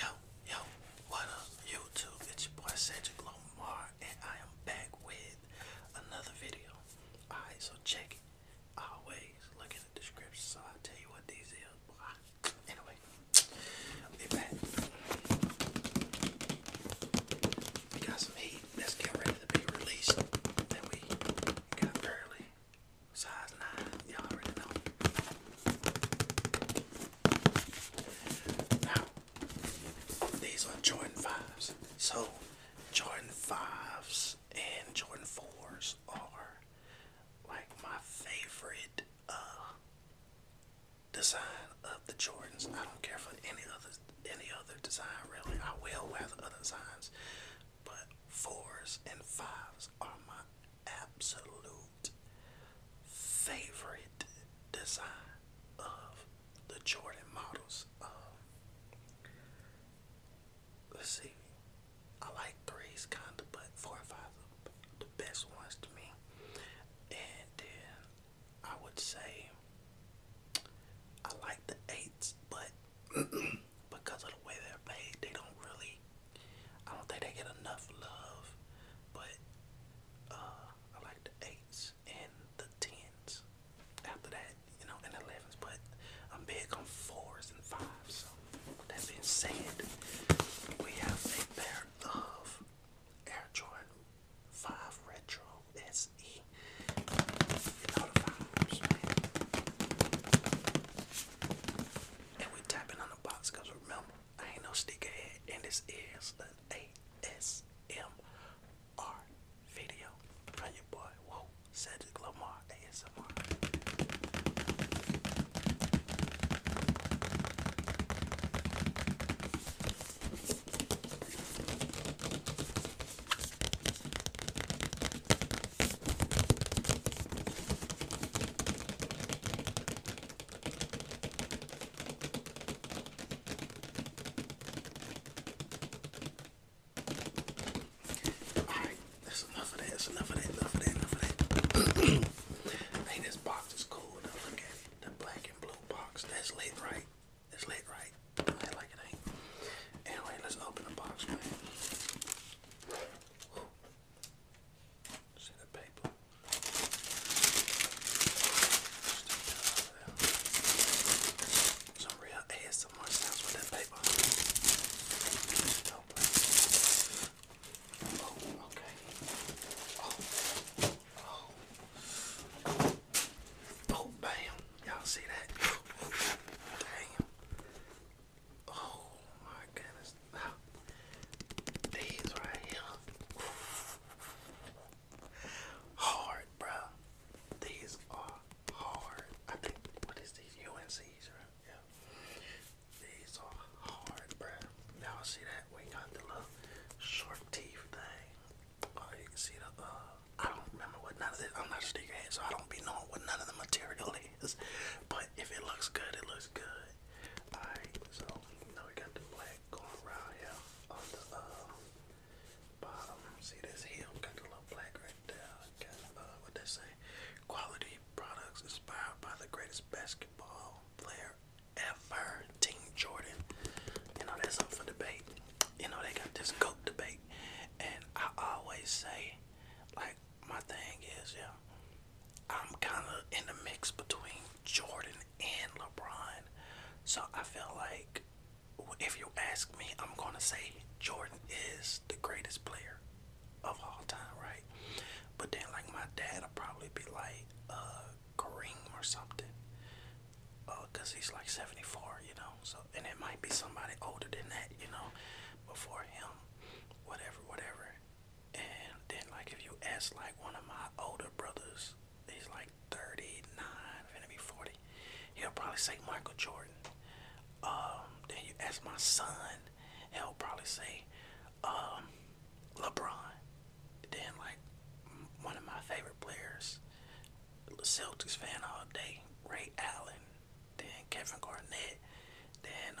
Cedric Lamar, and I am back with another video. Alright, so check it. Always look in the description so I'll tell you what these is. Anyway, I'll be back. We got some heat that's getting ready to be released. Then we got early. Size 9, y'all already know. Now, these are Jordan 5s. So, Jordan 5s and Jordan 4s are like my favorite design of the Jordans. I don't care for any other design really. I will wear the other designs, but 4s and 5s are my absolute favorite design of the Jordan models. Let's see. I like 3s kinda, but 4 and 5 are the best ones to me. And then I would say I like the 8s, but because of the way they're made, I don't think they get enough love. But I like the 8s and the 10s. After that, and 11s, but I'm big on 4s and 5s. So with that being said, we have a pair of Air Jordan 5 Retro SE. The 5s, man. And we tapping on the box because remember, I ain't no sneakerhead, and this is an ASMR video from your boy, Cedric Lamar, ASMR. Between Jordan and LeBron, so I feel like if you ask ask me, I'm going to say Jordan is the greatest player of all time, right? But then, like, my dad will probably be like Kareem or something, because he's like 74, you know? So, and it might be somebody older than that, you know, before him, whatever. And then, like, if you ask, like, one of my older brothers, he's like 39, gonna be 40, he'll probably say Michael Jordan. Then you ask my son, he'll probably say LeBron. Then, like, one of my favorite players, Celtics fan all day, Ray Allen. Then Kevin Garnett. Then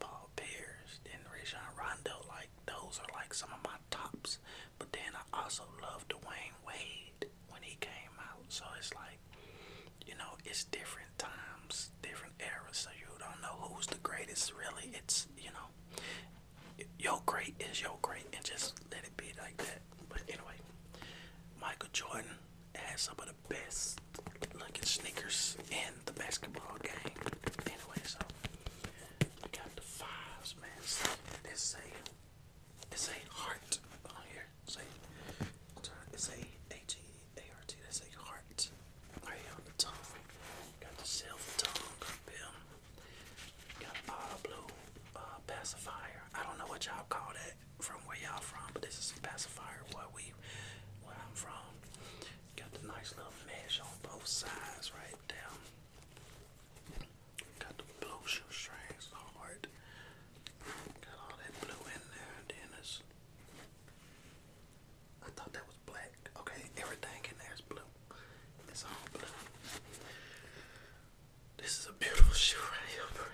Paul Pierce. Then Rajon Rondo. Like, those are like some of my tops. But then I also love Dwyane Wade when he came out. So it's like, you know, it's different times, different eras. So you don't know who's the greatest really. It's, you know, your great is your great, and just let it be like that. But anyway, Michael Jordan has some of the best looking sneakers in the basketball game. Anyway, so we got the fives, man. So it's a heart on here. It's a HEART. That's a heart right here on the tongue. Got the silver tongue up here. Got a blue pacifier. I don't know what y'all call that from where y'all from, but this is a pacifier where I'm from. Got the nice little mesh on both sides right there. Got the blue shoestrings, hard. Got all that blue in there. And then it's, I thought that was black. Okay, everything in there is blue. It's all blue. This is a beautiful shoe right here, bro.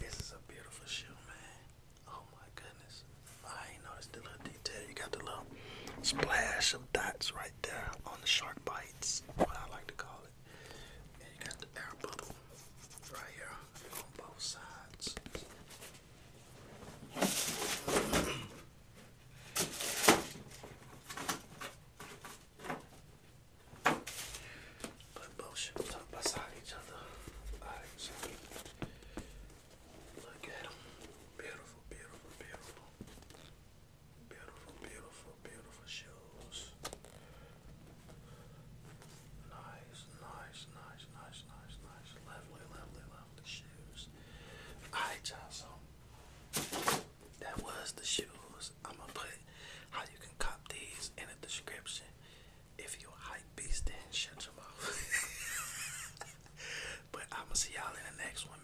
This is a beautiful shoe, man. Oh my goodness. I ain't noticed the little detail. You got the little splash of dots right there on the shark bites, what I like to call it. And you got the air bubble right here on both sides. Put both shoes up beside each other. Alright, so look at them. Beautiful. Beautiful shoes. Nice. Lovely shoes. Alright, y'all, so that was the shoes. I'm gonna put how you can cop these in the description. If you're a hype beast, then shut your mouth. But I'm gonna see y'all in the next one.